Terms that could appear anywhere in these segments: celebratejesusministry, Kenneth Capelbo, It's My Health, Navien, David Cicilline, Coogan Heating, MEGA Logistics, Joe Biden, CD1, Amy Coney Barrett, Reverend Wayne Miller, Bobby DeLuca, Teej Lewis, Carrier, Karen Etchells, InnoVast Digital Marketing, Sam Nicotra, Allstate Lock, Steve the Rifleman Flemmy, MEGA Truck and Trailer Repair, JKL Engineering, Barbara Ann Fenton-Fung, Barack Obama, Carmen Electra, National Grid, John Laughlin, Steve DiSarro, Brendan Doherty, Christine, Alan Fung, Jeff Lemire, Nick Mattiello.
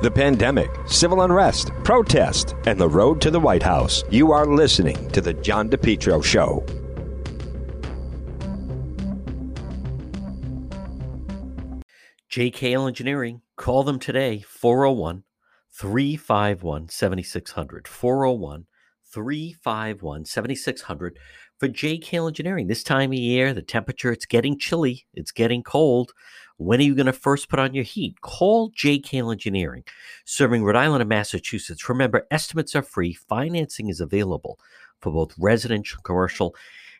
the pandemic, civil unrest, protest, and the road to the White House. You are listening to The John DePetro Show. JKL Engineering. Call them today, 401-351-7600, 401-351-7600 for JKL Engineering. This time of year, the temperature, it's getting chilly, it's getting cold. When are you going to first put on your heat? Call JKL Engineering, serving Rhode Island and Massachusetts. Remember, estimates are free. Financing is available for both residential and commercial.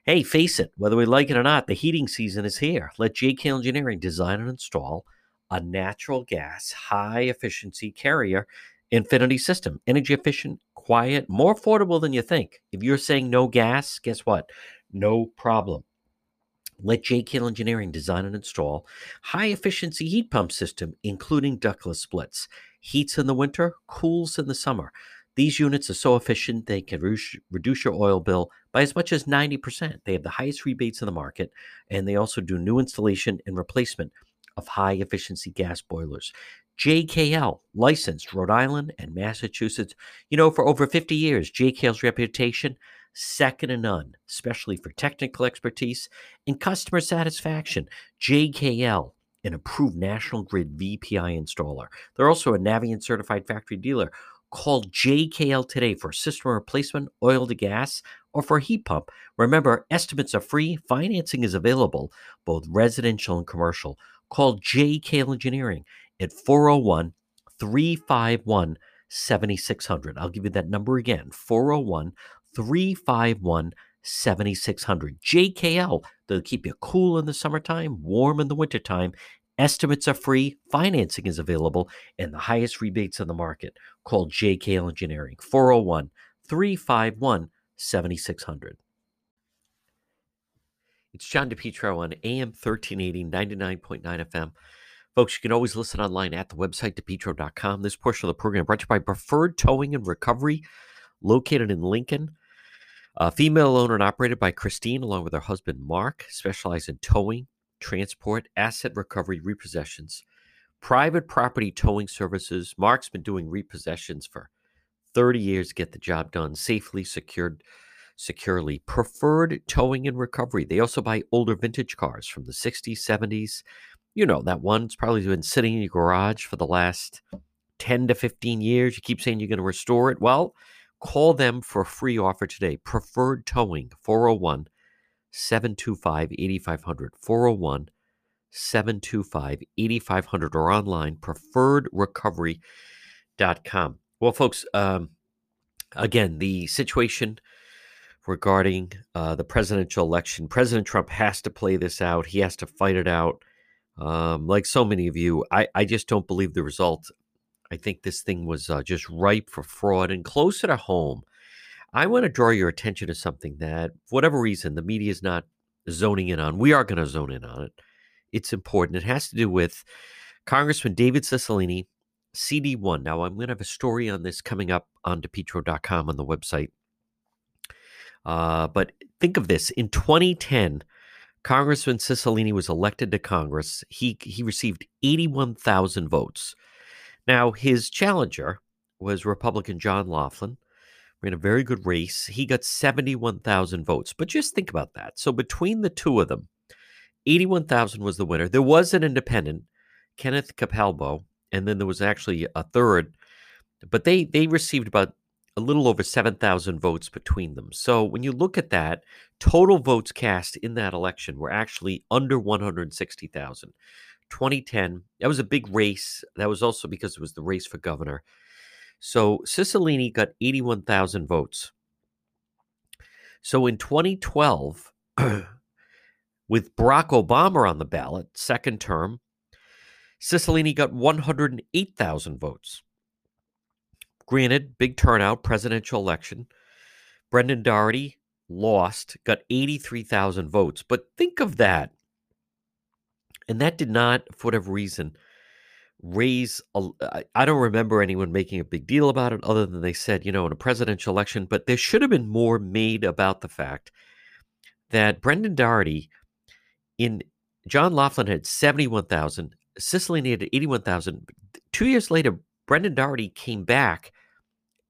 Hey, face it, whether we like it or not, the heating season is here. Let JKL Engineering design and install a natural gas, high-efficiency Carrier Infinity system. Energy efficient, quiet, more affordable than you think. If you're saying no gas, guess what? No problem. Let JKL Engineering design and install high-efficiency heat pump system, including ductless splits. Heats in the winter, cools in the summer. These units are so efficient they can reduce your oil bill by as much as 90%. They have the highest rebates in the market, and they also do new installation and replacement of high-efficiency gas boilers. JKL, licensed Rhode Island and Massachusetts. You know, for over 50 years, JKL's reputation, second to none, especially for technical expertise and customer satisfaction. JKL, an approved National Grid VPI installer. They're also a Navien certified factory dealer. Call JKL today for system replacement, oil to gas, or for a heat pump. Remember, estimates are free. Financing is available, both residential and commercial. Call JKL Engineering at 401-351-7600. I'll give you that number again, 401-351-7600. JKL, they'll keep you cool in the summertime, warm in the wintertime. Estimates are free, financing is available, and the highest rebates on the market. Call JKL Engineering, 401-351-7600. It's John DePetro on AM 1380, 99.9 FM. Folks, you can always listen online at the website, DePetro.com. This portion of the program brought to you by Preferred Towing and Recovery, located in Lincoln. Female owned and operated by Christine, along with her husband, Mark, specialized in towing, transport, asset recovery, repossessions, private property towing services. Mark's been doing repossessions for 30 years to get the job done safely, securely. Preferred Towing and Recovery. They also buy older vintage cars from the 60s, 70s. You know, that one's probably been sitting in your garage for the last 10 to 15 years. You keep saying you're going to restore it. Well, call them for a free offer today. Preferred Towing, 401-725-8500, 401-725-8500, or online, preferredrecovery.com. Well, folks, again, the situation regarding the presidential election, President Trump has to play this out. He has to fight it out. Like so many of you, I just don't believe the result. I think this thing was just ripe for fraud. And closer to home, I want to draw your attention to something that, for whatever reason, the media is not zoning in on. We are going to zone in on it. It's important. It has to do with Congressman David Cicilline, CD1. Now, I'm going to have a story on this coming up on DePetro.com on the website. But think of this. In 2010, Congressman Cicilline was elected to Congress. He received 81,000 votes. Now, his challenger was Republican John Laughlin. We're in a very good race. He got 71,000 votes. But just think about that. So between the two of them, 81,000 was the winner. There was an independent, Kenneth Capelbo, and then there was actually a third. But they received about a little over 7,000 votes between them. So when you look at that, total votes cast in that election were actually under 160,000. 2010, that was a big race. That was also because it was the race for governor. So Cicilline got 81,000 votes. So in 2012, with Barack Obama on the ballot, second term, Cicilline got 108,000 votes. Granted, big turnout, presidential election. Brendan Doherty lost, got 83,000 votes. But think of that. And that did not, for whatever reason, I don't remember anyone making a big deal about it other than they said, you know, in a presidential election, but there should have been more made about the fact that Brendan Doherty, in John Laughlin had 71,000, Cicilline had 81,000. 2 years later, Brendan Doherty came back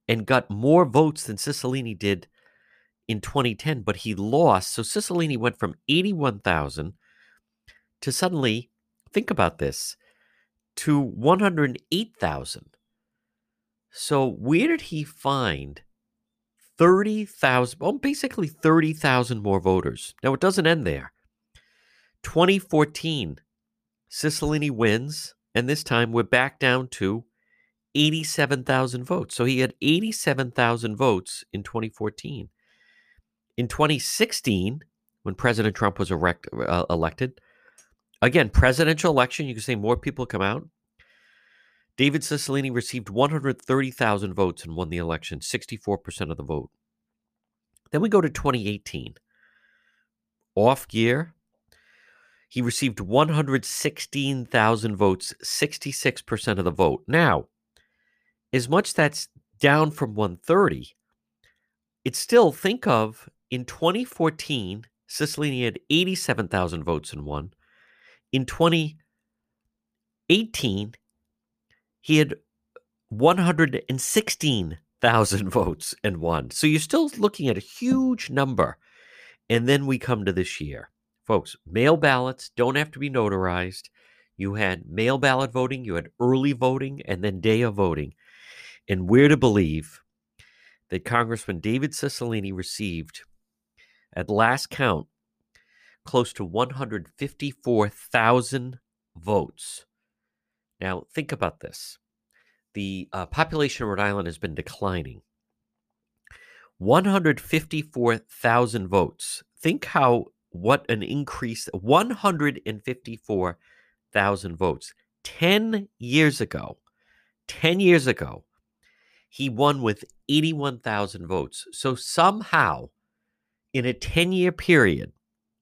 and got more votes than Cicilline did in 2010, but he lost. So Cicilline went from 81,000 to suddenly, think about this, to 108,000. So where did he find 30,000, well, basically 30,000 more voters? Now, it doesn't end there. 2014, Cicilline wins, and this time we're back down to 87,000 votes. So he had 87,000 votes in 2014. In 2016, when President Trump was elected, again, presidential election, you can say more people come out. David Cicilline received 130,000 votes and won the election, 64% of the vote. Then we go to 2018. Off year, he received 116,000 votes, 66% of the vote. Now, as much that's down from 130, it's still, think of, in 2014, Cicilline had 87,000 votes and won. In 2018, he had 116,000 votes and won. So you're still looking at a huge number. And then we come to this year. Folks, mail ballots don't have to be notarized. You had mail ballot voting, you had early voting, and then day of voting. And we're to believe that Congressman David Cicilline received, at last count, close to 154,000 votes. Now, think about this. The population of Rhode Island has been declining. 154,000 votes. Think what an increase, 154,000 votes. 10 years ago, he won with 81,000 votes. So somehow, in a 10-year period,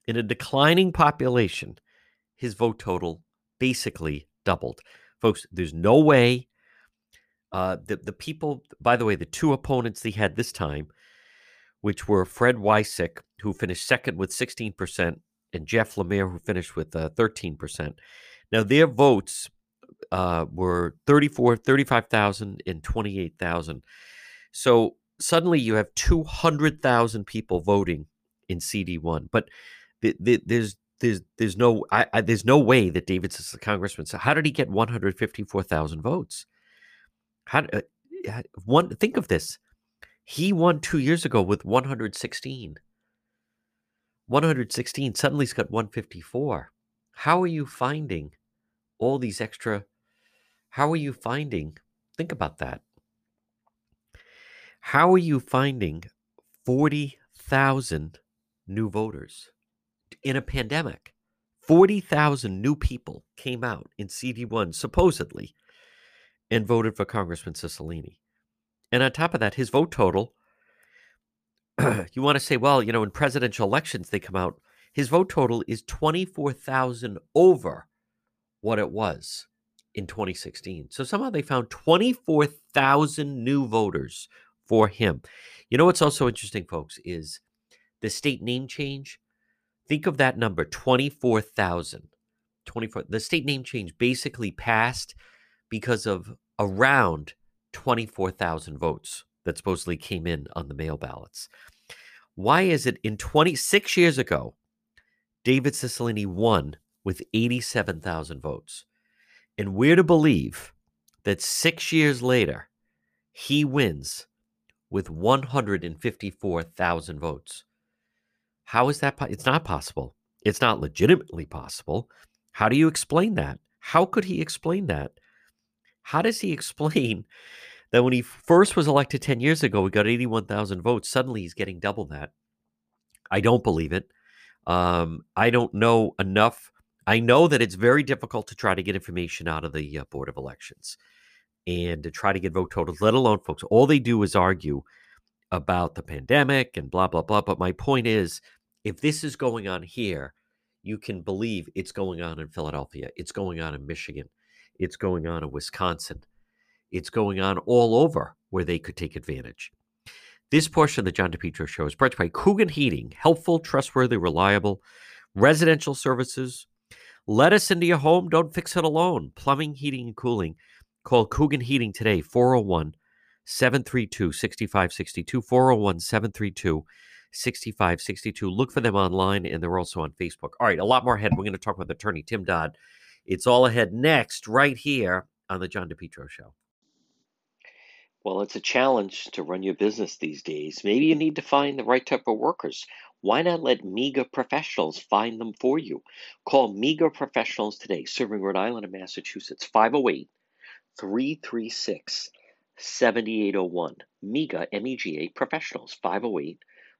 in a declining population, his vote total basically doubled. Folks, there's no way the people, by the way, the two opponents they had this time, which were Fred Wysick, who finished second with 16%, and Jeff Lemire, who finished with 13%. Now, their votes were 35,000 and 28,000. So suddenly you have 200,000 people voting in CD1. But there's no way that David's is the congressman. So how did he get 154,000 votes? Think of this. He won 2 years ago with 116. Suddenly he's got 154. Think about that. How are you finding 40,000 new voters? In a pandemic, 40,000 new people came out in CD1, supposedly, and voted for Congressman Cicilline. And on top of that, his vote total, you want to say, well, you know, in presidential elections, they come out, his vote total is 24,000 over what it was in 2016. So somehow they found 24,000 new voters for him. You know what's also interesting, folks, is the state name change. Think of that number, 24,000. 24. The state name change basically passed because of around 24,000 votes that supposedly came in on the mail ballots. Why is it in 26 years ago, David Cicilline won with 87,000 votes? And we're to believe that 6 years later, he wins with 154,000 votes. How is that? It's not possible. It's not legitimately possible. How do you explain that? How could he explain that? How does he explain that when he first was elected 10 years ago, he got 81,000 votes? Suddenly he's getting double that. I don't believe it. I don't know enough. I know that it's very difficult to try to get information out of the Board of Elections and to try to get vote totals, let alone, folks, all they do is argue about the pandemic and blah, blah, blah. But my point is, if this is going on here, you can believe it's going on in Philadelphia. It's going on in Michigan. It's going on in Wisconsin. It's going on all over where they could take advantage. This portion of the John DePetro Show is brought to you by Coogan Heating. Helpful, trustworthy, reliable residential services. Let us into your home. Don't fix it alone. Plumbing, heating, and cooling. Call Coogan Heating today, 401-732-6562, 401-732-6562. Look for them online, and they're also on Facebook. All right, a lot more ahead. We're going to talk with attorney Tim Dodd. It's all ahead next right here on the John DePetro Show. Well, it's a challenge to run your business these days. Maybe you need to find the right type of workers. Why not let MEGA Professionals find them for you? Call MEGA Professionals today, serving Rhode Island and Massachusetts, 508-336-7801. MEGA, MEGA Professionals,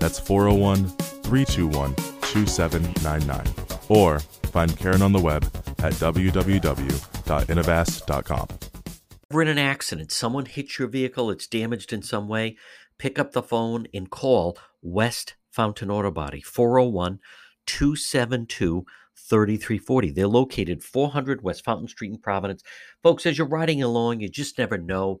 That's 401-321-2799. Or find Karen on the web at www.innovast.com. We're in an accident. Someone hits your vehicle. It's damaged in some way. Pick up the phone and call West Fountain Auto Body, 401-272-3340. They're located 400 West Fountain Street in Providence. Folks, as you're riding along, you just never know.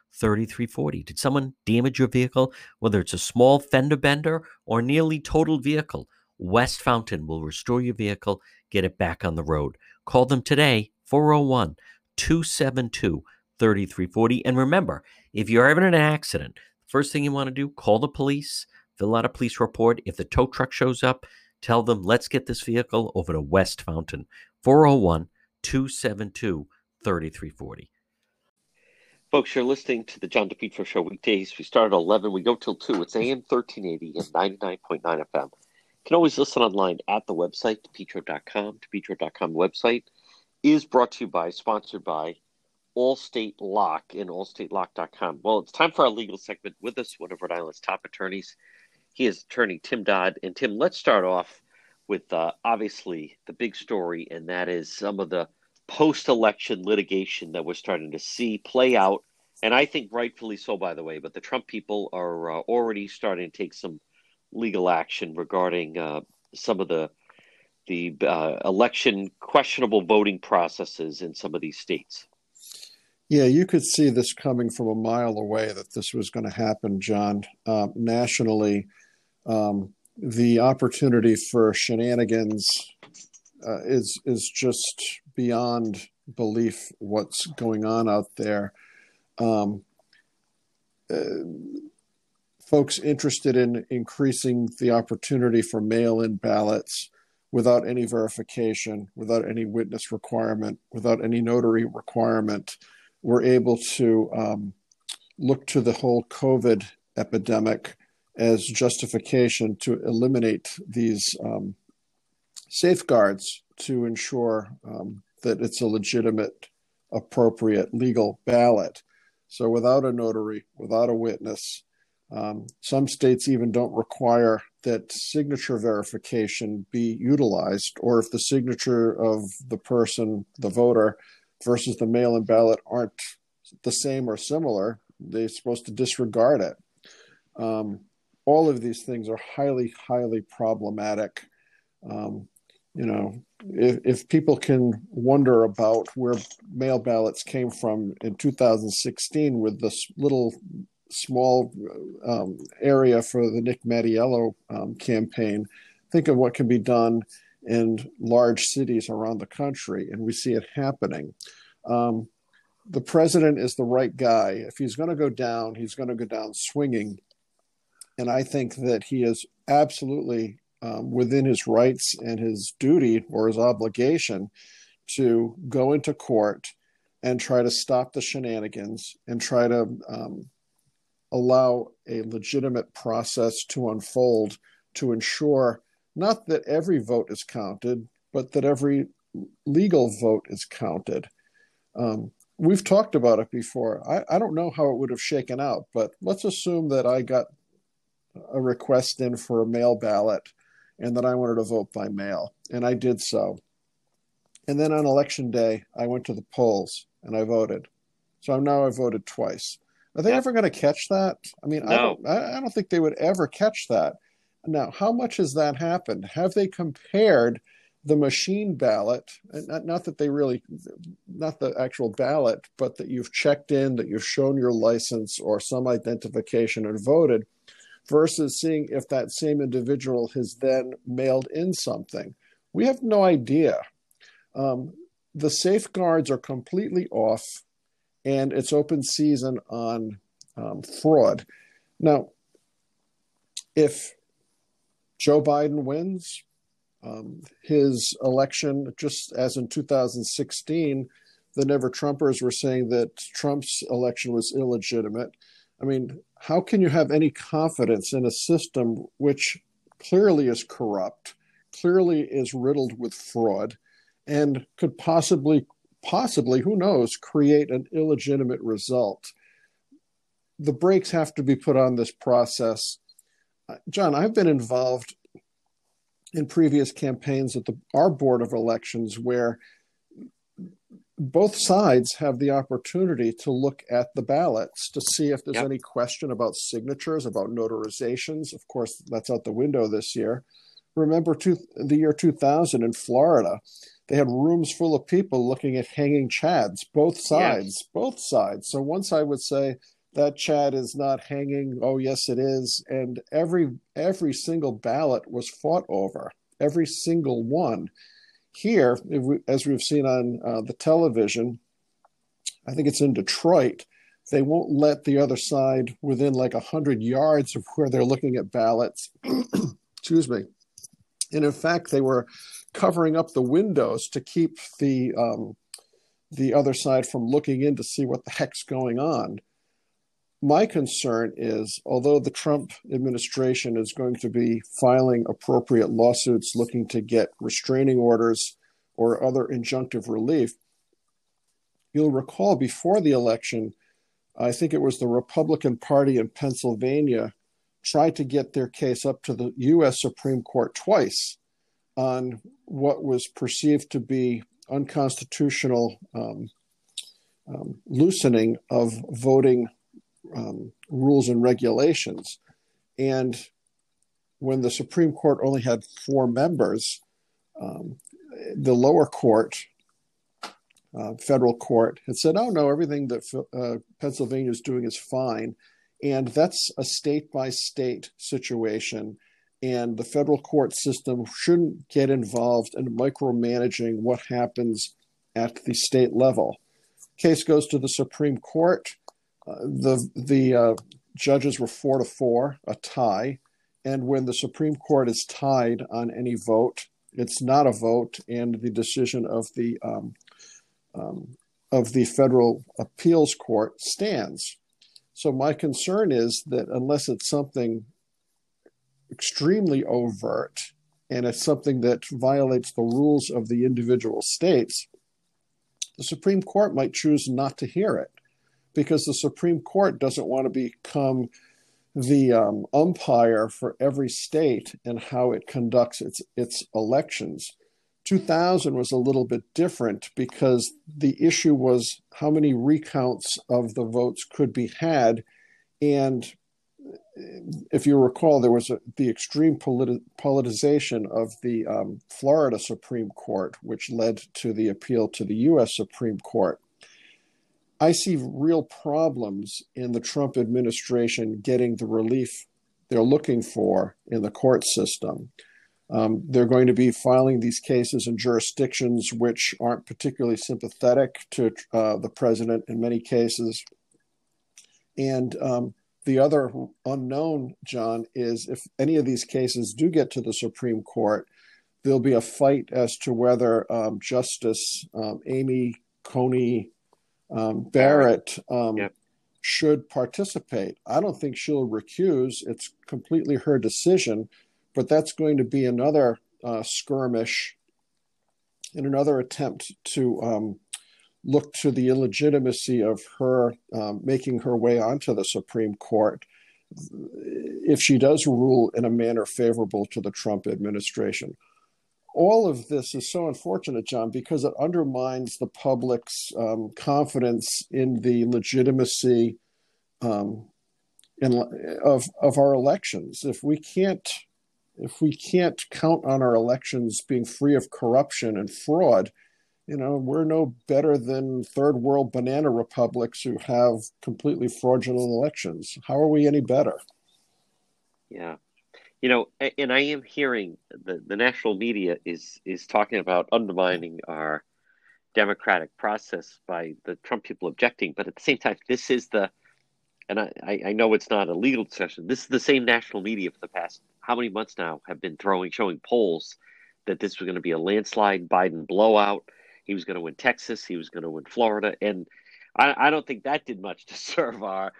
Did someone damage your vehicle? Whether it's a small fender bender or nearly totaled vehicle, West Fountain will restore your vehicle, get it back on the road. Call them today, 401-272-3340. And remember, if you're ever in an accident, first thing you want to do, call the police, fill out a police report. If the tow truck shows up, tell them, let's get this vehicle over to West Fountain, 401-272-3340. Folks, you're listening to the John DePetro Show weekdays. We start at 11. We go till 2. It's AM 1380 and 99.9 FM. You can always listen online at the website, DePetro.com. DePetro.com website is brought to you by, sponsored by, Allstate Lock and allstatelock.com. Well, it's time for our legal segment. With us, one of Rhode Island's top attorneys. He is attorney Tim Dodd. And Tim, let's start off with obviously the big story, and that is some of the post-election litigation that we're starting to see play out. And I think rightfully so, by the way, but the Trump people are already starting to take some legal action regarding some of the election questionable voting processes in some of these states. Yeah, you could see this coming from a mile away that this was going to happen, John. Nationally, the opportunity for shenanigans is just beyond belief what's going on out there. Folks interested in increasing the opportunity for mail-in ballots without any verification, without any witness requirement, without any notary requirement, we're able to look to the whole COVID epidemic as justification to eliminate these safeguards to ensure that it's a legitimate, appropriate, legal ballot. So without a notary, without a witness, Some states even don't require that signature verification be utilized, or if the signature of the person, the voter, versus the mail-in ballot aren't the same or similar, they're supposed to disregard it. All of these things are highly, highly problematic. You know, if people can wonder about where mail ballots came from in 2016 with this little small area for the Nick Mattiello campaign, think of what can be done in large cities around the country, and we see it happening. The president is the right guy. If he's going to go down, he's going to go down swinging. And I think that he is absolutely within his rights and his duty or his obligation to go into court and try to stop the shenanigans and try to allow a legitimate process to unfold to ensure not that every vote is counted, but that every legal vote is counted. We've talked about it before. I don't know how it would have shaken out, but let's assume that I got a request in for a mail ballot and that I wanted to vote by mail, and I did so. And then on election day, I went to the polls and I voted. So now I voted twice. Are they ever going to catch that? I mean, no. I don't think they would ever catch that. Now, how much has that happened? Have they compared the machine ballot, and not that they really, not the actual ballot, but that you've checked in, that you've shown your license or some identification and voted, versus seeing if that same individual has then mailed in something? We have no idea. The safeguards are completely off, and it's open season on fraud. Now, if Joe Biden wins his election, just as in 2016, the Never Trumpers were saying that Trump's election was illegitimate. I mean, how can you have any confidence in a system which clearly is corrupt, clearly is riddled with fraud, and could possibly, who knows, create an illegitimate result? The brakes have to be put on this process. John, I've been involved in previous campaigns at our Board of Elections where both sides have the opportunity to look at the ballots to see if there's any question about signatures, about notarizations. Of course, that's out the window this year. Remember the year 2000 in Florida, they had rooms full of people looking at hanging chads, both sides. So one side would say that chad is not hanging. Oh, yes, it is. And every single ballot was fought over, every single one. Here, as we've seen on the television, I think it's in Detroit, they won't let the other side within like 100 yards of where they're looking at ballots. Excuse me. And in fact, they were covering up the windows to keep the other side from looking in to see what the heck's going on. My concern is, although the Trump administration is going to be filing appropriate lawsuits looking to get restraining orders or other injunctive relief, you'll recall before the election, I think it was the Republican Party in Pennsylvania tried to get their case up to the U.S. Supreme Court twice on what was perceived to be unconstitutional loosening of voting rules and regulations. And when the Supreme Court only had 4 members, the lower court, federal court, had said, oh, no, everything that Pennsylvania is doing is fine. And that's a state-by-state situation. And the federal court system shouldn't get involved in micromanaging what happens at the state level. Case goes to the Supreme Court. The judges were 4-4, a tie. And when the Supreme Court is tied on any vote, it's not a vote, and the decision of the federal appeals court stands. So my concern is that unless it's something extremely overt and it's something that violates the rules of the individual states, the Supreme Court might choose not to hear it because the Supreme Court doesn't want to become the umpire for every state and how it conducts its elections. 2000 was a little bit different because the issue was how many recounts of the votes could be had. And if you recall, there was the extreme politicization of the Florida Supreme Court, which led to the appeal to the U.S. Supreme Court. I see real problems in the Trump administration getting the relief they're looking for in the court system. They're going to be filing these cases in jurisdictions which aren't particularly sympathetic to the president in many cases. And the other unknown, John, is if any of these cases do get to the Supreme Court, there'll be a fight as to whether Justice Amy Coney Barrett should participate. I don't think she'll recuse. It's completely her decision, but that's going to be another skirmish and another attempt to look to the illegitimacy of her making her way onto the Supreme Court if she does rule in a manner favorable to the Trump administration. All of this is so unfortunate, John, because it undermines the public's confidence in the legitimacy of our elections. If we can't count on our elections being free of corruption and fraud, you know, we're no better than third world banana republics who have completely fraudulent elections. How are we any better? Yeah. You know, and I am hearing the national media is talking about undermining our democratic process by the Trump people objecting. But at the same time, this is and I know it's not a legal discussion. This is the same national media for the past how many months now have been showing polls that this was going to be a landslide Biden blowout. He was going to win Texas. He was going to win Florida. And I don't think that did much to serve our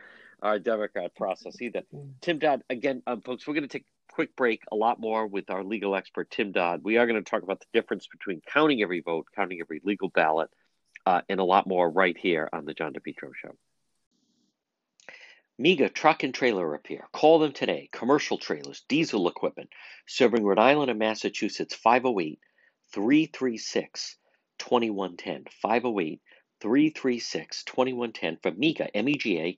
Democrat process either. Tim Dodd, again, folks, we're going to take quick break, a lot more with our legal expert, Tim Dodd. We are going to talk about the difference between counting every vote, counting every legal ballot, and a lot more right here on the John DePetro Show. MEGA Truck and Trailer Repair. Call them today. Commercial trailers, diesel equipment, serving Rhode Island and Massachusetts, 508-336-2110, 508-336-2110 for MEGA, M-E-G-A,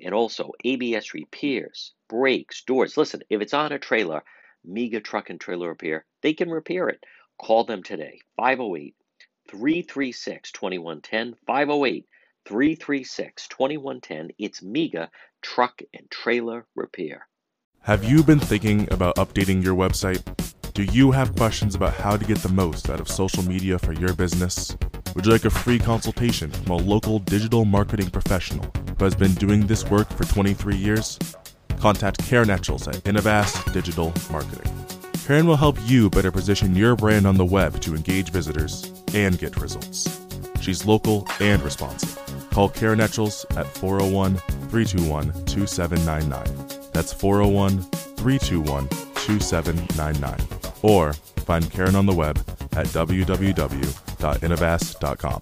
and also ABS repairs, brakes, doors. Listen, if it's on a trailer, MEGA Truck and Trailer Repair, they can repair it. Call them today, 508-336-2110, 508-336-2110. It's MEGA Truck and Trailer Repair. Have you been thinking about updating your website? Do you have questions about how to get the most out of social media for your business? Would you like a free consultation from a local digital marketing professional who has been doing this work for 23 years? Contact Karen Etchells at InnoVast Digital Marketing. Karen will help you better position your brand on the web to engage visitors and get results. She's local and responsive. Call Karen Etchells at 401-321-2799. That's 401-321-2799. Or find Karen on the web at www.innovast.com.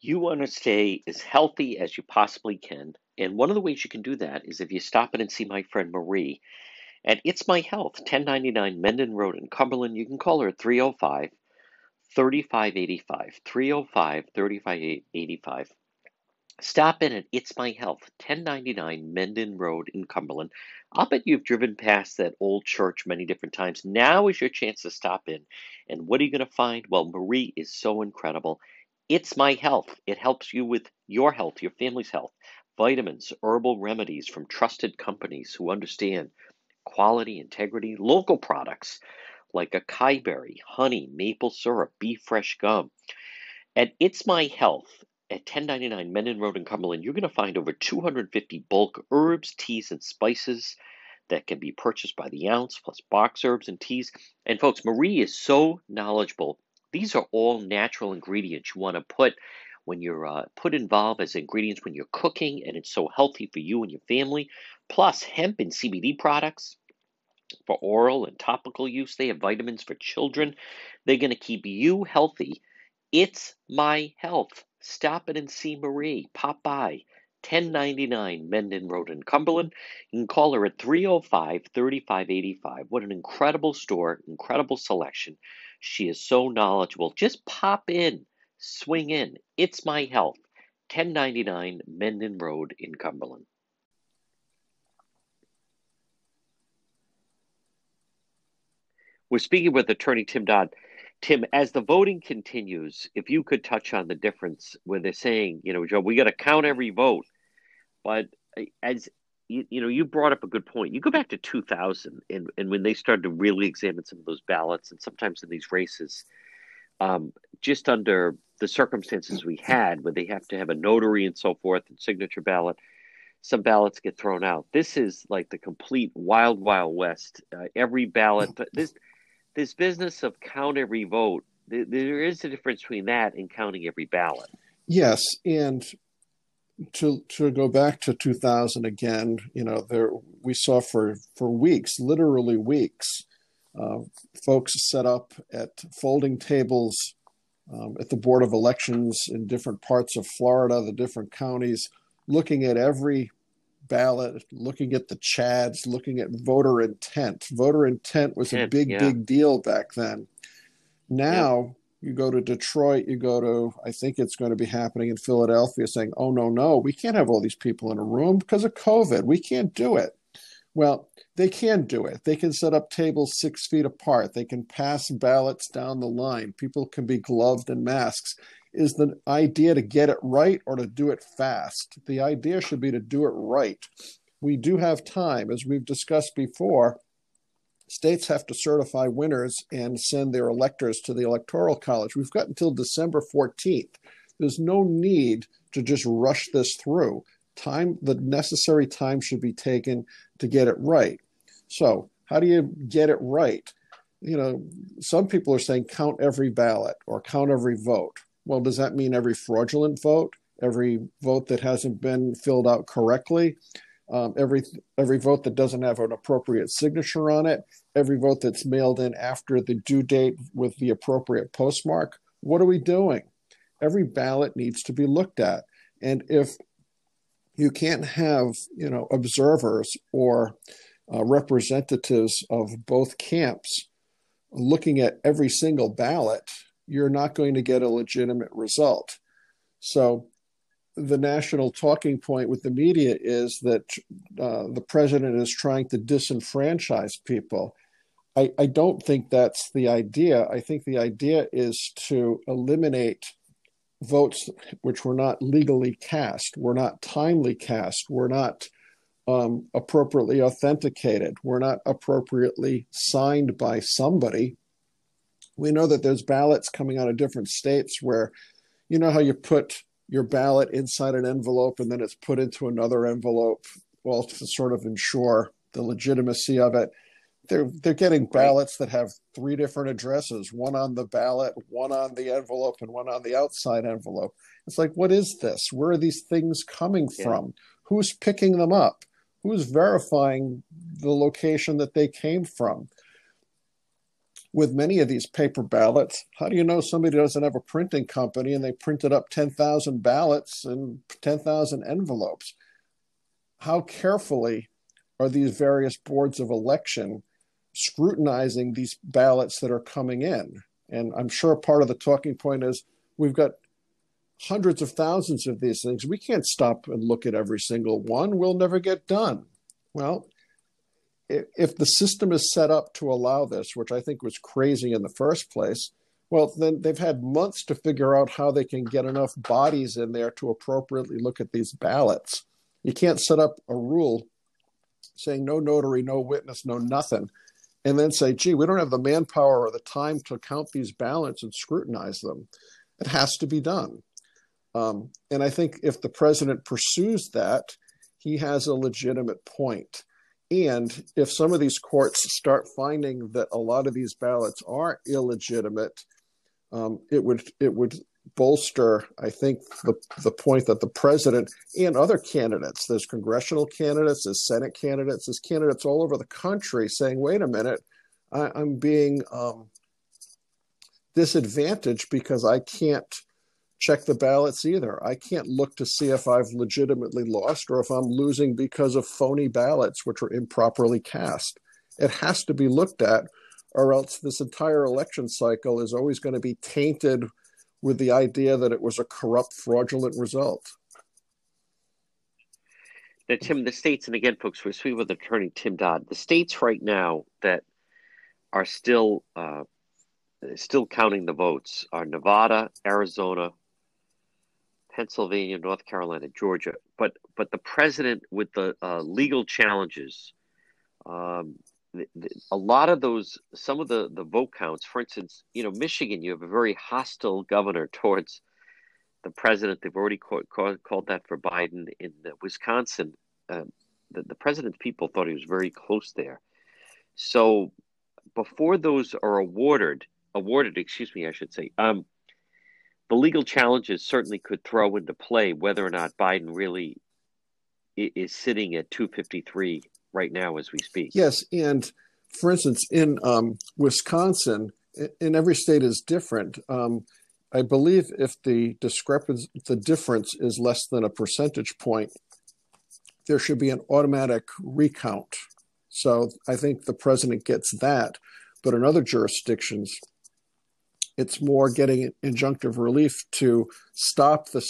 You want to stay as healthy as you possibly can. And one of the ways you can do that is if you stop in and see my friend Marie at It's My Health, 1099 Menden Road in Cumberland. You can call her at 305-3585, 305-3585. Stop in at It's My Health, 1099 Menden Road in Cumberland. I'll bet you've driven past that old church many different times. Now is your chance to stop in. And what are you going to find? Well, Marie is so incredible. It's My Health. It helps you with your health, your family's health. Vitamins, herbal remedies from trusted companies who understand quality, integrity, local products like acai berry, honey, maple syrup, Be Fresh gum. At It's My Health, at 1099 Menden Road in Cumberland, you're going to find over 250 bulk herbs, teas, and spices that can be purchased by the ounce, plus box herbs and teas. And folks, Marie is so knowledgeable. These are all natural ingredients you want to put when you're involved as ingredients when you're cooking, and it's so healthy for you and your family. Plus hemp and CBD products for oral and topical use. They have vitamins for children. They're going to keep you healthy. It's My Health. Stop it and see Marie. Pop by. 1099 Menden Road in Cumberland. You can call her at 305-3585. What an incredible store, incredible selection. She is so knowledgeable. Just pop in, swing in. It's My Health, 1099 Menden Road in Cumberland. We're speaking with attorney Tim Dodd. Tim, as the voting continues, if you could touch on the difference where they're saying, you know, Joe, we got to count every vote. But as you know, you brought up a good point. You go back to 2000 and when they started to really examine some of those ballots, and sometimes in these races, just under the circumstances we had where they have to have a notary and so forth and signature ballot, some ballots get thrown out. This is like the complete wild, wild west. Every ballot, but this business of count every vote, there is a difference between that and counting every ballot. Yes, and to go back to 2000 again, you know, there we saw for weeks, literally weeks, folks set up at folding tables at the Board of Elections in different parts of Florida, the different counties, looking at every ballot, looking at the chads, looking at voter intent. Voter intent was a big deal back then. Now you go to Detroit, you go to, I think it's going to be happening in Philadelphia, saying, oh, no, we can't have all these people in a room because of COVID. We can't do it. Well, they can do it. They can set up tables 6 feet apart. They can pass ballots down the line. People can be gloved and masks. Is the idea to get it right or to do it fast? The idea should be to do it right. We do have time. As we've discussed before, states have to certify winners and send their electors to the Electoral College. We've got until December 14th. There's no need to just rush this through. Time, the necessary time should be taken to get it right. So how do you get it right? You know, some people are saying count every ballot or count every vote. Well, does that mean every fraudulent vote, every vote that hasn't been filled out correctly, every vote that doesn't have an appropriate signature on it, every vote that's mailed in after the due date with the appropriate postmark? What are we doing? Every ballot needs to be looked at. And if you can't have, you know, observers or representatives of both camps looking at every single ballot, you're not going to get a legitimate result. So the national talking point with the media is that the president is trying to disenfranchise people. I don't think that's the idea. I think the idea is to eliminate votes which were not legally cast, were not timely cast, were not appropriately authenticated, were not appropriately signed by somebody. We know that there's ballots coming out of different states where, you know how you put your ballot inside an envelope and then it's put into another envelope, well, to sort of ensure the legitimacy of it. They're getting ballots that have three different addresses, one on the ballot, one on the envelope, and one on the outside envelope. It's like, what is this? Where are these things coming from? Who's picking them up? Who's verifying the location that they came from? With many of these paper ballots, how do you know somebody doesn't have a printing company and they printed up 10,000 ballots and 10,000 envelopes? How carefully are these various boards of election scrutinizing these ballots that are coming in? And I'm sure part of the talking point is we've got hundreds of thousands of these things. We can't stop and look at every single one. We'll never get done. Well, if the system is set up to allow this, which I think was crazy in the first place, well, then they've had months to figure out how they can get enough bodies in there to appropriately look at these ballots. You can't set up a rule saying no notary, no witness, no nothing, and then say, gee, we don't have the manpower or the time to count these ballots and scrutinize them. It has to be done. And I think if the president pursues that, he has a legitimate point. And if some of these courts start finding that a lot of these ballots are illegitimate, it would bolster, I think, the point that the president and other candidates, there's congressional candidates, there's Senate candidates, there's candidates all over the country saying, wait a minute, I'm being disadvantaged because I can't check the ballots either. I can't look to see if I've legitimately lost or if I'm losing because of phony ballots, which were improperly cast. It has to be looked at, or else this entire election cycle is always going to be tainted with the idea that it was a corrupt, fraudulent result. Now, Tim, the states, and again, folks, we're speaking with attorney Tim Dodd, the states right now that are still counting the votes are Nevada, Arizona, Pennsylvania, North Carolina, Georgia. But the president with the legal challenges, a lot of those, some of the vote counts, for instance, Michigan, you have a very hostile governor towards the president. They've already called that for Biden. In Wisconsin, the president's people thought he was very close there. So before those are awarded, the legal challenges certainly could throw into play whether or not Biden really is sitting at 253 right now as we speak. Yes, and for instance, in Wisconsin, and every state is different, I believe if the difference is less than a percentage point, there should be an automatic recount. So I think the president gets that, but in other jurisdictions, it's more getting injunctive relief to stop the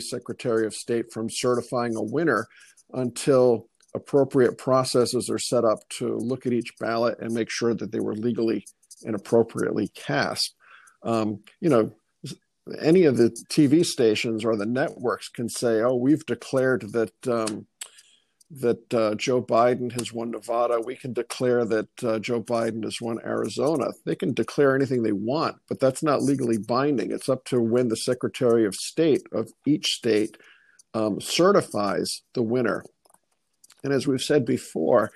Secretary of State from certifying a winner until appropriate processes are set up to look at each ballot and make sure that they were legally and appropriately cast. Any of the TV stations or the networks can say, oh, we've declared that Joe Biden has won Nevada. We can declare that Joe Biden has won Arizona. They can declare anything they want, but that's not legally binding. It's up to when the Secretary of State of each state certifies the winner. And as we've said before,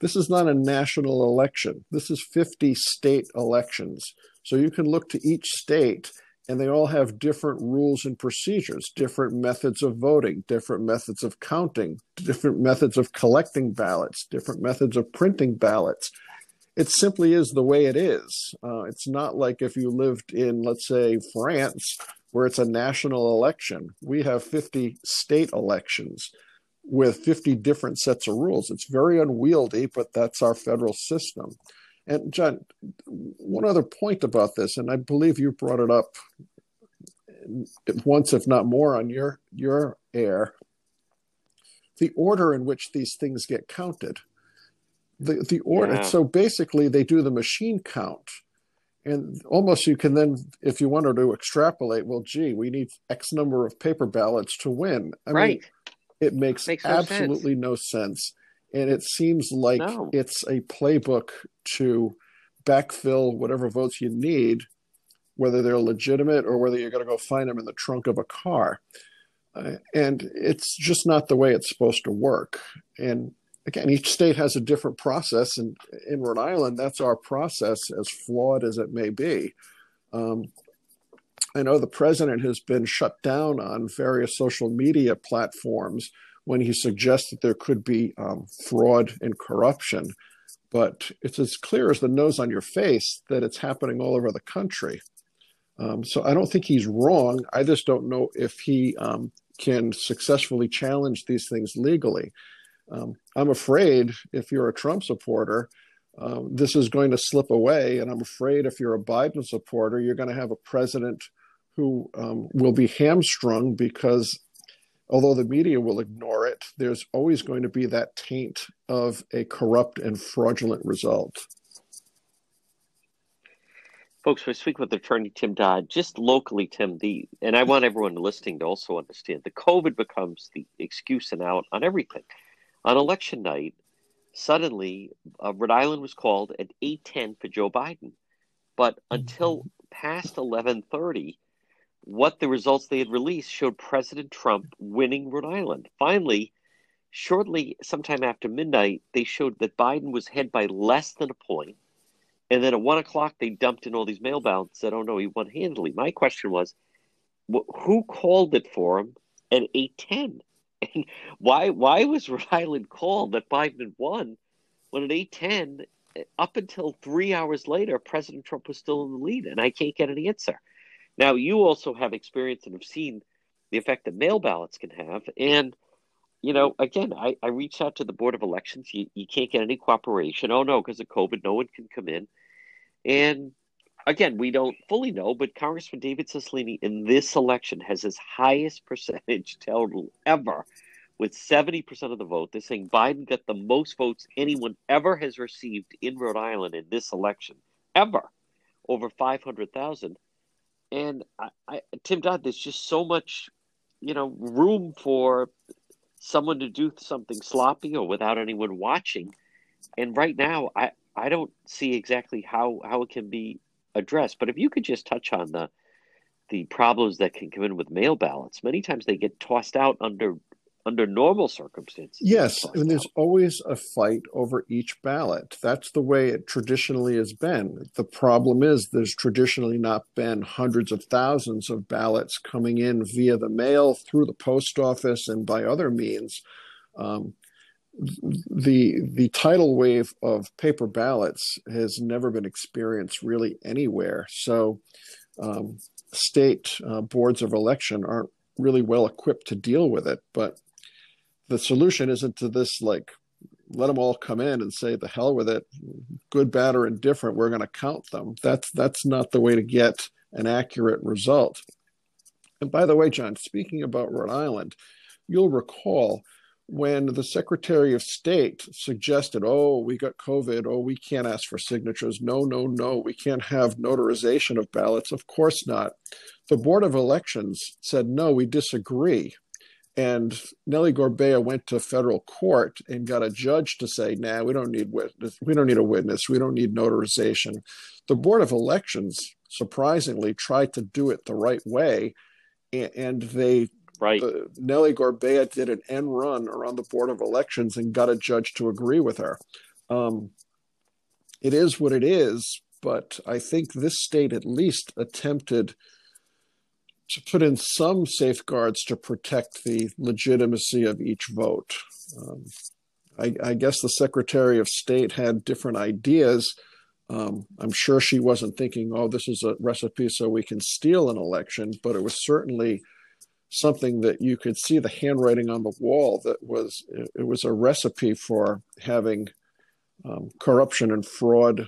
this is not a national election. This is 50 state elections. So you can look to each state, and they all have different rules and procedures, different methods of voting, different methods of counting, different methods of collecting ballots, different methods of printing ballots. It simply is the way it is. It's not like if you lived in, let's say, France, where it's a national election. We have 50 state elections with 50 different sets of rules. It's very unwieldy, but that's our federal system. And John, one other point about this, and I believe you brought it up once, if not more, on your air, the order in which these things get counted. The order. Yeah. So basically they do the machine count, and almost you can then, if you wanted to extrapolate, well, gee, we need X number of paper ballots to win. Right. Mean, it makes absolutely no sense. And it seems like it's a playbook to backfill whatever votes you need, whether they're legitimate or whether you're going to go find them in the trunk of a car. And it's just not the way it's supposed to work. And again, each state has a different process. And in Rhode Island, that's our process, as flawed as it may be. I know the president has been shut down on various social media platforms when he suggests that there could be fraud and corruption. But it's as clear as the nose on your face that it's happening all over the country. So I don't think he's wrong. I just don't know if he can successfully challenge these things legally. I'm afraid if you're a Trump supporter, this is going to slip away. And I'm afraid if you're a Biden supporter, you're going to have a president who will be hamstrung because although the media will ignore it, there's always going to be that taint of a corrupt and fraudulent result. Folks, we're speaking with attorney Tim Dodd. Just locally, Tim, and I want everyone listening to also understand, the COVID becomes the excuse and out on everything. On election night, suddenly, Rhode Island was called at 8:10 for Joe Biden. But until past 11:30, what the results they had released showed President Trump winning Rhode Island. Finally, Shortly, sometime after midnight, they showed that Biden was ahead by less than a point. And then at 1 o'clock, they dumped in all these mail ballots. Said, "Oh no, he won handily." My question was, who called it for him at 8:10? And why was Rhode Island called that Biden won when at 8:10, up until 3 hours later, President Trump was still in the lead, and I can't get an answer. Now, you also have experience and have seen the effect that mail ballots can have. And, you know, again, I reached out to the Board of Elections. You can't get any cooperation. Oh, no, because of COVID, no one can come in. And, again, we don't fully know, but Congressman David Cicilline in this election has his highest percentage total ever with 70% of the vote. They're saying Biden got the most votes anyone ever has received in Rhode Island in this election, ever, over 500,000. And Tim Dodd, there's just so much, you know, room for someone to do something sloppy or without anyone watching. And right now, I don't see exactly how it can be addressed. But if you could just touch on the problems that can come in with mail ballots, many times they get tossed out under normal circumstances. Yes, and there's always a fight over each ballot. That's the way it traditionally has been. The problem is there's traditionally not been hundreds of thousands of ballots coming in via the mail, through the post office, and by other means. The tidal wave of paper ballots has never been experienced really anywhere. So state boards of election aren't really well equipped to deal with it. But the solution isn't to this, like, let them all come in and say, the hell with it, good, bad, or indifferent, we're going to count them. That's not the way to get an accurate result. And by the way, John, speaking about Rhode Island, you'll recall when the Secretary of State suggested, oh, we got COVID, oh, we can't ask for signatures, no, we can't have notarization of ballots, of course not. The Board of Elections said, no, we disagree. And Nellie Gorbea went to federal court and got a judge to say, nah, we don't need a witness, we don't need notarization. The Board of Elections, surprisingly, tried to do it the right way, and they... Right. Nellie Gorbea did an end run around the Board of Elections and got a judge to agree with her. It is what it is, but I think this state at least attempted to put in some safeguards to protect the legitimacy of each vote. I guess the Secretary of State had different ideas. I'm sure she wasn't thinking, oh, this is a recipe so we can steal an election, but it was certainly something that you could see the handwriting on the wall that was a recipe for having corruption and fraud,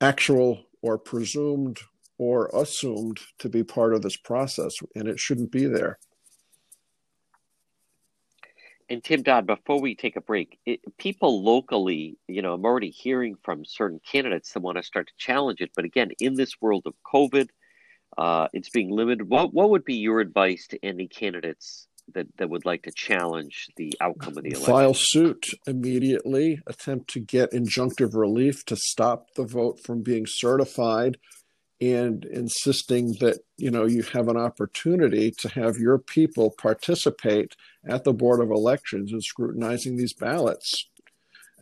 actual or presumed or assumed to be part of this process, and it shouldn't be there. And Tim Dodd, before we take a break, people locally, you know, I'm already hearing from certain candidates that want to start to challenge it. But again, in this world of COVID, it's being limited. What would be your advice to any candidates that would like to challenge the outcome of the election? File suit immediately, attempt to get injunctive relief to stop the vote from being certified, and insisting that, you know, you have an opportunity to have your people participate at the Board of Elections in scrutinizing these ballots.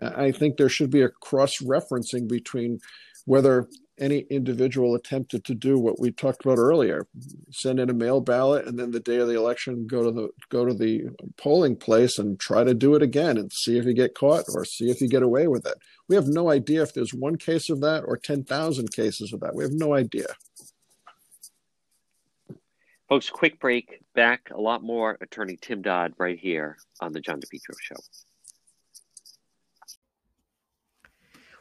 I think there should be a cross-referencing between whether any individual attempted to do what we talked about earlier, send in a mail ballot, and then the day of the election, go to the polling place and try to do it again and see if you get caught or see if you get away with it. We have no idea if there's one case of that or 10,000 cases of that. We have no idea. Folks, quick break. Back a lot more. Attorney Tim Dodd right here on the John DePetro Show.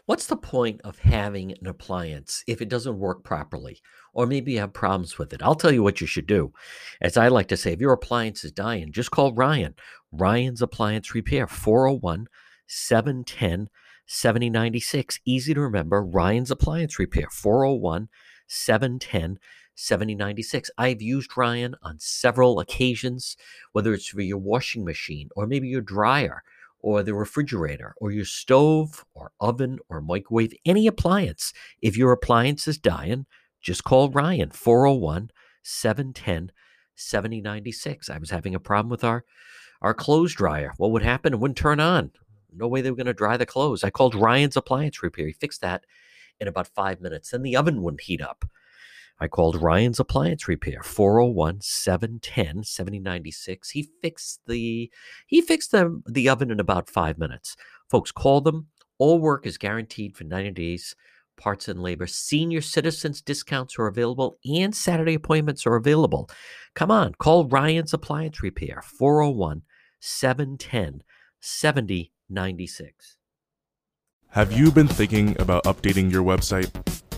What's the point of having an appliance if it doesn't work properly, or maybe you have problems with it? I'll tell you what you should do. As I like to say, if your appliance is dying, just call Ryan. Ryan's Appliance Repair, 401-710-7096. Easy to remember, Ryan's Appliance Repair, 401-710-7096. I've used Ryan on several occasions, whether it's for your washing machine or maybe your dryer, or the refrigerator, or your stove, or oven, or microwave, any appliance. If your appliance is dying, just call Ryan, 401-710-7096. I was having a problem with our Our clothes dryer, what would happen? It wouldn't turn on. No way they were going to dry the clothes. I called Ryan's Appliance Repair. He fixed that in about 5 minutes. Then the oven wouldn't heat up. I called Ryan's Appliance Repair, 401-710-7096. He fixed the oven in about 5 minutes. Folks, call them. All work is guaranteed for 90 days, parts and labor. Senior citizens discounts are available, and Saturday appointments are available. Come on, call Ryan's Appliance Repair, 401-710-7096. Have you been thinking about updating your website?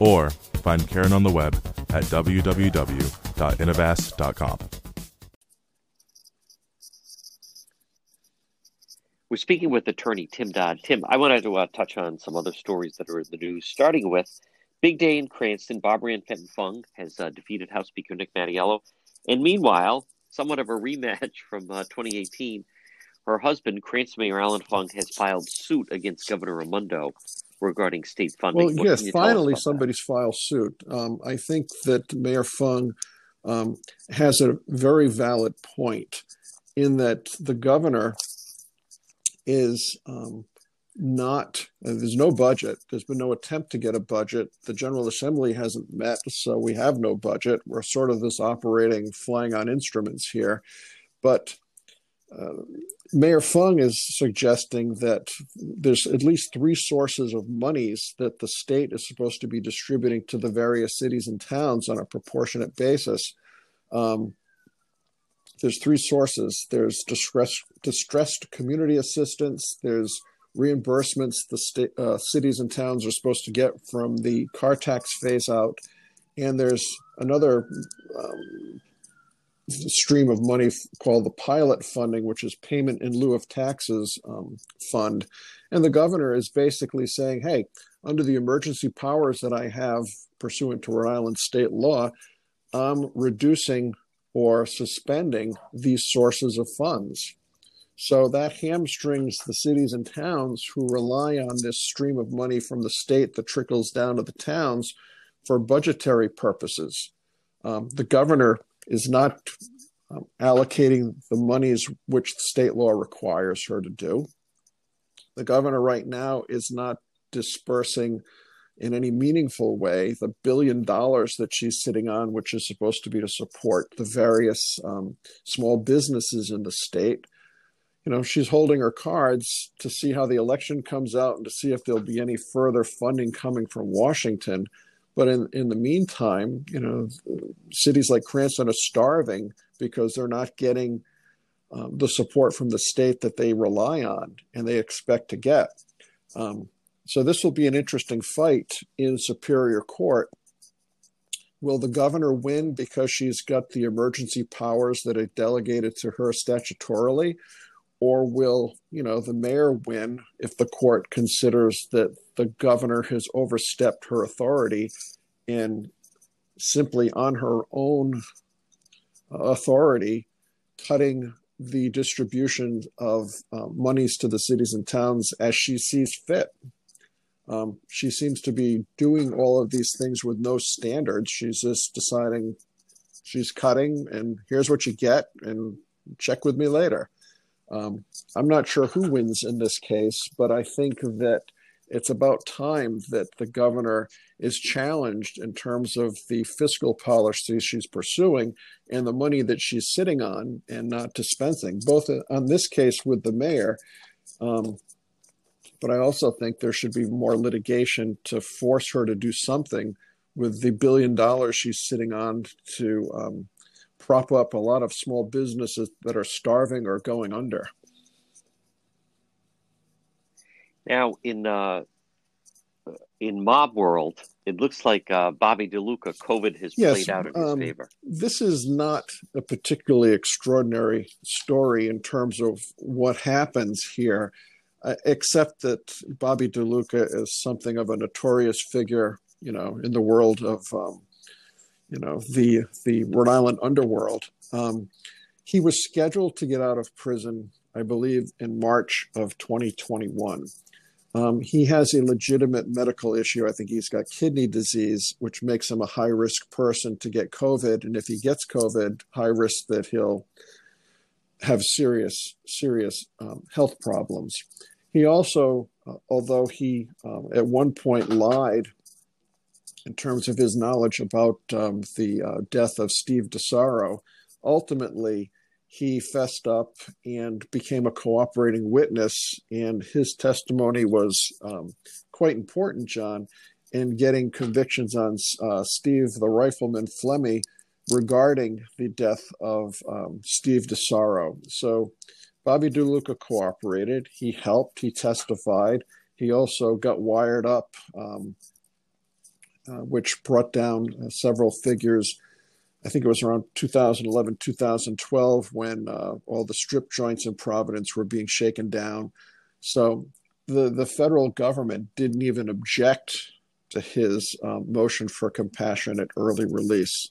Or find Karen on the web at www.innovast.com. We're speaking with attorney Tim Dodd. Tim, I wanted to touch on some other stories that are in the news, starting with big day in Cranston. Barbara Ann Fenton-Fung has defeated House Speaker Nick Mattiello. And meanwhile, somewhat of a rematch from 2018, her husband, Cranston Mayor Alan Fung, has filed suit against Governor Raimondo regarding state funding. Well, yes, finally somebody's filed suit. I think that Mayor Fung has a very valid point in that the governor is there's no budget. There's been no attempt to get a budget. The General Assembly hasn't met, so we have no budget. We're sort of this operating flying on instruments here. But Mayor Fung is suggesting that there's at least three sources of monies that the state is supposed to be distributing to the various cities and towns on a proportionate basis. There's three sources. There's distressed community assistance. There's reimbursements the cities and towns are supposed to get from the car tax phase out. And there's another stream of money called the pilot funding, which is payment in lieu of taxes fund. And the governor is basically saying, hey, under the emergency powers that I have pursuant to Rhode Island state law, I'm reducing or suspending these sources of funds. So that hamstrings the cities and towns who rely on this stream of money from the state that trickles down to the towns for budgetary purposes. The governor is not allocating the monies which state law requires her to do. The governor right now is not dispersing in any meaningful way the $1 billion that she's sitting on, which is supposed to be to support the various small businesses in the state. You know, she's holding her cards to see how the election comes out and to see if there'll be any further funding coming from Washington. But in the meantime, you know, cities like Cranston are starving because they're not getting the support from the state that they rely on and they expect to get. So this will be an interesting fight in Superior Court. Will the governor win because she's got the emergency powers that are delegated to her statutorily? Or will, you know, the mayor win if the court considers that the governor has overstepped her authority and simply on her own authority cutting the distribution of monies to the cities and towns as she sees fit? She seems to be doing all of these things with no standards. She's just deciding she's cutting and here's what you get and check with me later. I'm not sure who wins in this case, but I think that it's about time that the governor is challenged in terms of the fiscal policies she's pursuing and the money that she's sitting on and not dispensing, both on this case with the mayor. But I also think there should be more litigation to force her to do something with the $1 billion she's sitting on to prop up a lot of small businesses that are starving or going under. Now, in mob world, It looks like Bobby DeLuca, COVID has played out in his favor. This is not a particularly extraordinary story in terms of what happens here, except that Bobby DeLuca is something of a notorious figure, you know, in the world of, the Rhode Island underworld. He was scheduled to get out of prison, I believe, in March of 2021. He has a legitimate medical issue. I think he's got kidney disease, which makes him a high-risk person to get COVID. And if he gets COVID, high risk that he'll have serious health problems. He also, although he at one point lied in terms of his knowledge about the death of Steve DiSarro, ultimately he fessed up and became a cooperating witness, and his testimony was quite important, John, in getting convictions on Steve the Rifleman Flemmy regarding the death of Steve DiSarro. So Bobby DeLuca cooperated. He helped. He testified. He also got wired up, which brought down several figures. I think it was around 2011, 2012, when all the strip joints in Providence were being shaken down. So the federal government didn't even object to his motion for compassionate early release.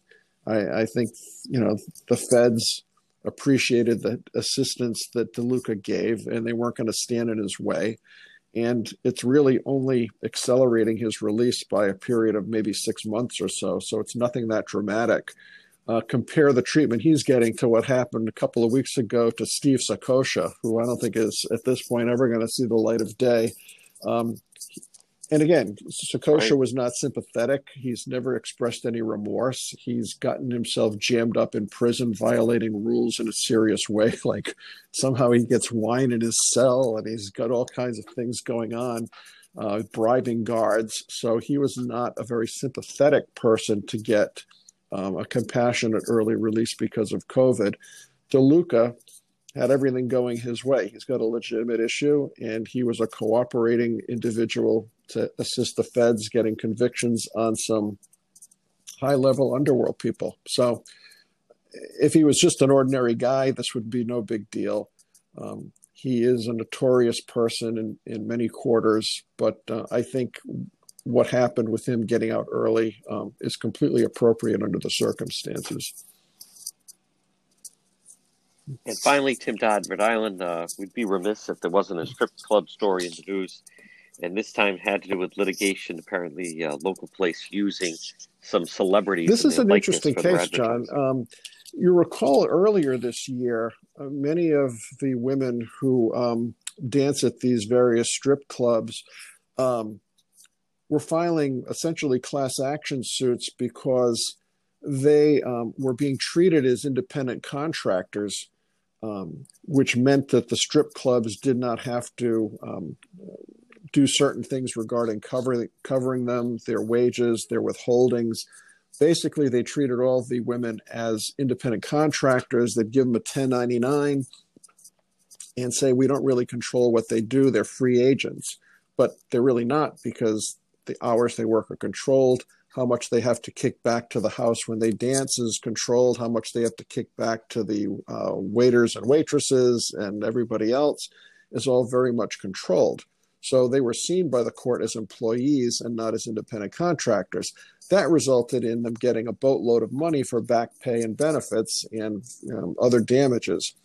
I think, you know, the feds appreciated the assistance that DeLuca gave, and they weren't going to stand in his way. And it's really only accelerating his release by a period of maybe 6 months or so. So it's nothing that dramatic. Compare the treatment he's getting to what happened a couple of weeks ago to Steve Saccoccia, who I don't think is at this point ever going to see the light of day. And again, Saccoccia was not sympathetic. He's never expressed any remorse. He's gotten himself jammed up in prison, violating rules in a serious way. Like somehow he gets wine in his cell, and he's got all kinds of things going on, bribing guards. So he was not a very sympathetic person to get a compassionate early release because of COVID. DeLuca had everything going his way. He's got a legitimate issue, and he was a cooperating individual to assist the feds getting convictions on some high-level underworld people. So if he was just an ordinary guy, this would be no big deal. He is a notorious person in many quarters, but I think what happened with him getting out early is completely appropriate under the circumstances. And finally, Tim Dodd, Rhode Island. We'd be remiss if there wasn't a strip club story in the news. And this time had to do with litigation, apparently a local place using some celebrities. This is an interesting case, John. You recall earlier this year, many of the women who dance at these various strip clubs were filing essentially class action suits because they were being treated as independent contractors, which meant that the strip clubs did not have to do certain things regarding covering them, their wages, their withholdings. Basically, they treated all the women as independent contractors. They'd give them a 1099 and say, we don't really control what they do. They're free agents, but they're really not, because the hours they work are controlled. How much they have to kick back to the house when they dance is controlled. How much they have to kick back to the waiters and waitresses and everybody else is all very much controlled. So they were seen by the court as employees and not as independent contractors. That resulted in them getting a boatload of money for back pay and benefits and other damages.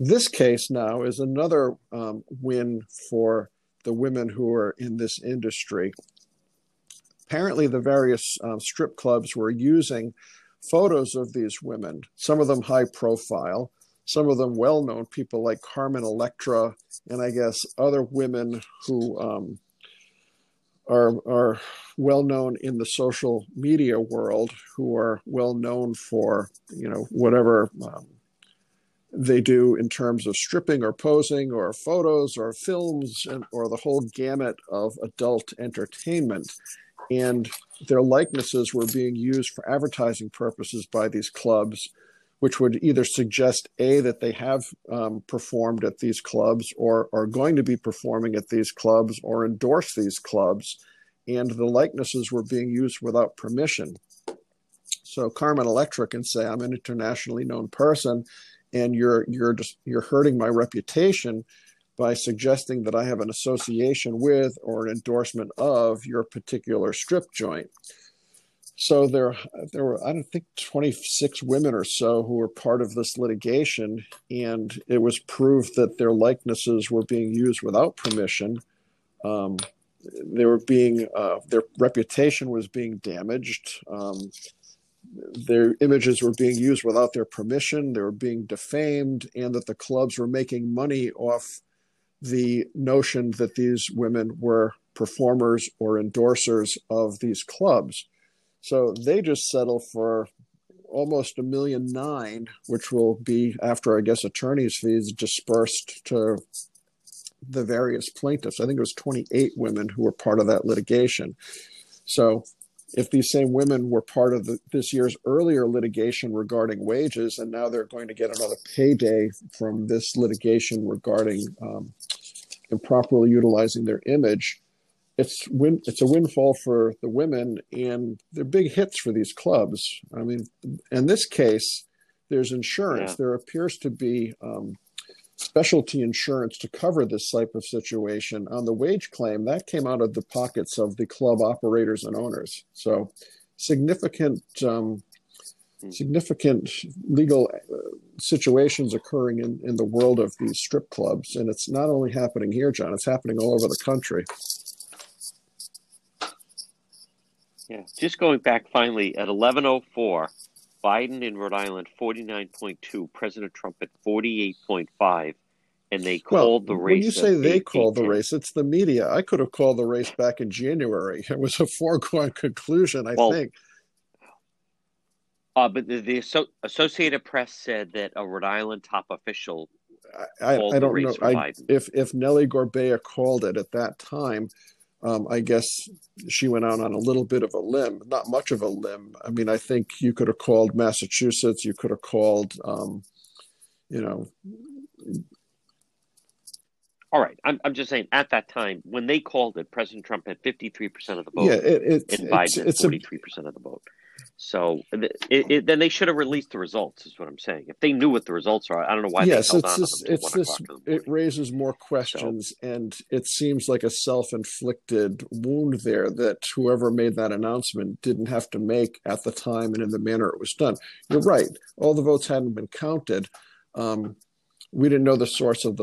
This case now is another win for the women who are in this industry. Apparently, the various strip clubs were using photos of these women, some of them high profile, some of them well-known people like Carmen Electra, and I guess other women who are well-known in the social media world, who are well-known for, you know, whatever they do in terms of stripping or posing or photos or films or the whole gamut of adult entertainment. And their likenesses were being used for advertising purposes by these clubs, which would either suggest, A, that they have performed at these clubs or are going to be performing at these clubs or endorse these clubs. and the likenesses were being used without permission. So Carmen Electra can say, I'm an internationally known person, and you're hurting my reputation by suggesting that I have an association with or an endorsement of your particular strip joint. So there were, I don't think, 26 women or so who were part of this litigation, and it was proved that their likenesses were being used without permission. They were being, their reputation was being damaged. Their images were being used without their permission. They were being defamed, and that the clubs were making money off the notion that these women were performers or endorsers of these clubs. So they just settle for almost $1.9 million, which will be, after, I guess, attorney's fees, dispersed to the various plaintiffs. I think it was 28 women who were part of that litigation. So if these same women were part of this year's earlier litigation regarding wages, and now they're going to get another payday from this litigation regarding improperly utilizing their image, it's a windfall for the women, and they're big hits for these clubs. I mean, in this case, there's insurance. Yeah. There appears to be specialty insurance to cover this type of situation. On the wage claim, that came out of the pockets of the club operators and owners. So significant legal situations occurring in the world of these strip clubs. And it's not only happening here, John, it's happening all over the country. Yeah, just going back finally, at 11:04, Biden in Rhode Island, 49.2, President Trump at 48.5, and they called the race. When you say they called the race, it's the media. I could have called the race back in January. It was a foregone conclusion, I think. But the Associated Press said that a Rhode Island top official called the race for Biden. I don't know if Nellie Gorbea called it at that time. I guess she went out on a little bit of a limb, not much of a limb. I mean, I think you could have called Massachusetts. You could have called, All right. I'm just saying at that time, when they called it, President Trump had 53% of the vote and Biden had 43% of the vote. So then they should have released the results, is what I'm saying. If they knew what the results are, I don't know why they held on to them until 1 o'clock in the morning. It raises more questions, and it seems like a self-inflicted wound there that whoever made that announcement didn't have to make at the time and in the manner it was done. You're right. All the votes hadn't been counted. We didn't know the source of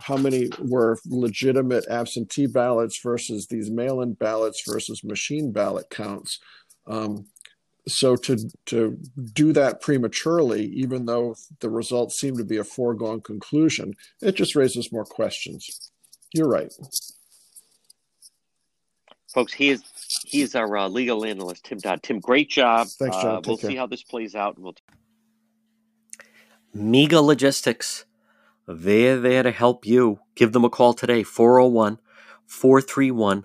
how many were legitimate absentee ballots versus these mail-in ballots versus machine ballot counts. So to do that prematurely, even though the results seem to be a foregone conclusion, it just raises more questions. You're right. Folks, he is our legal analyst, Tim Dodd. Tim, great job. Thanks, John. We'll see how this plays out. MEGA Logistics, they're there to help you. Give them a call today, 401-431-431.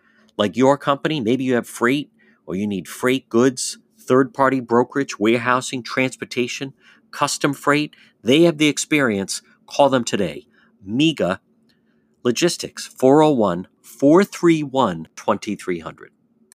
like your company? Maybe you have freight, or you need freight, goods, third-party brokerage, warehousing, transportation, custom freight. They have the experience. Call them today. MEGA Logistics, 401-431-2300.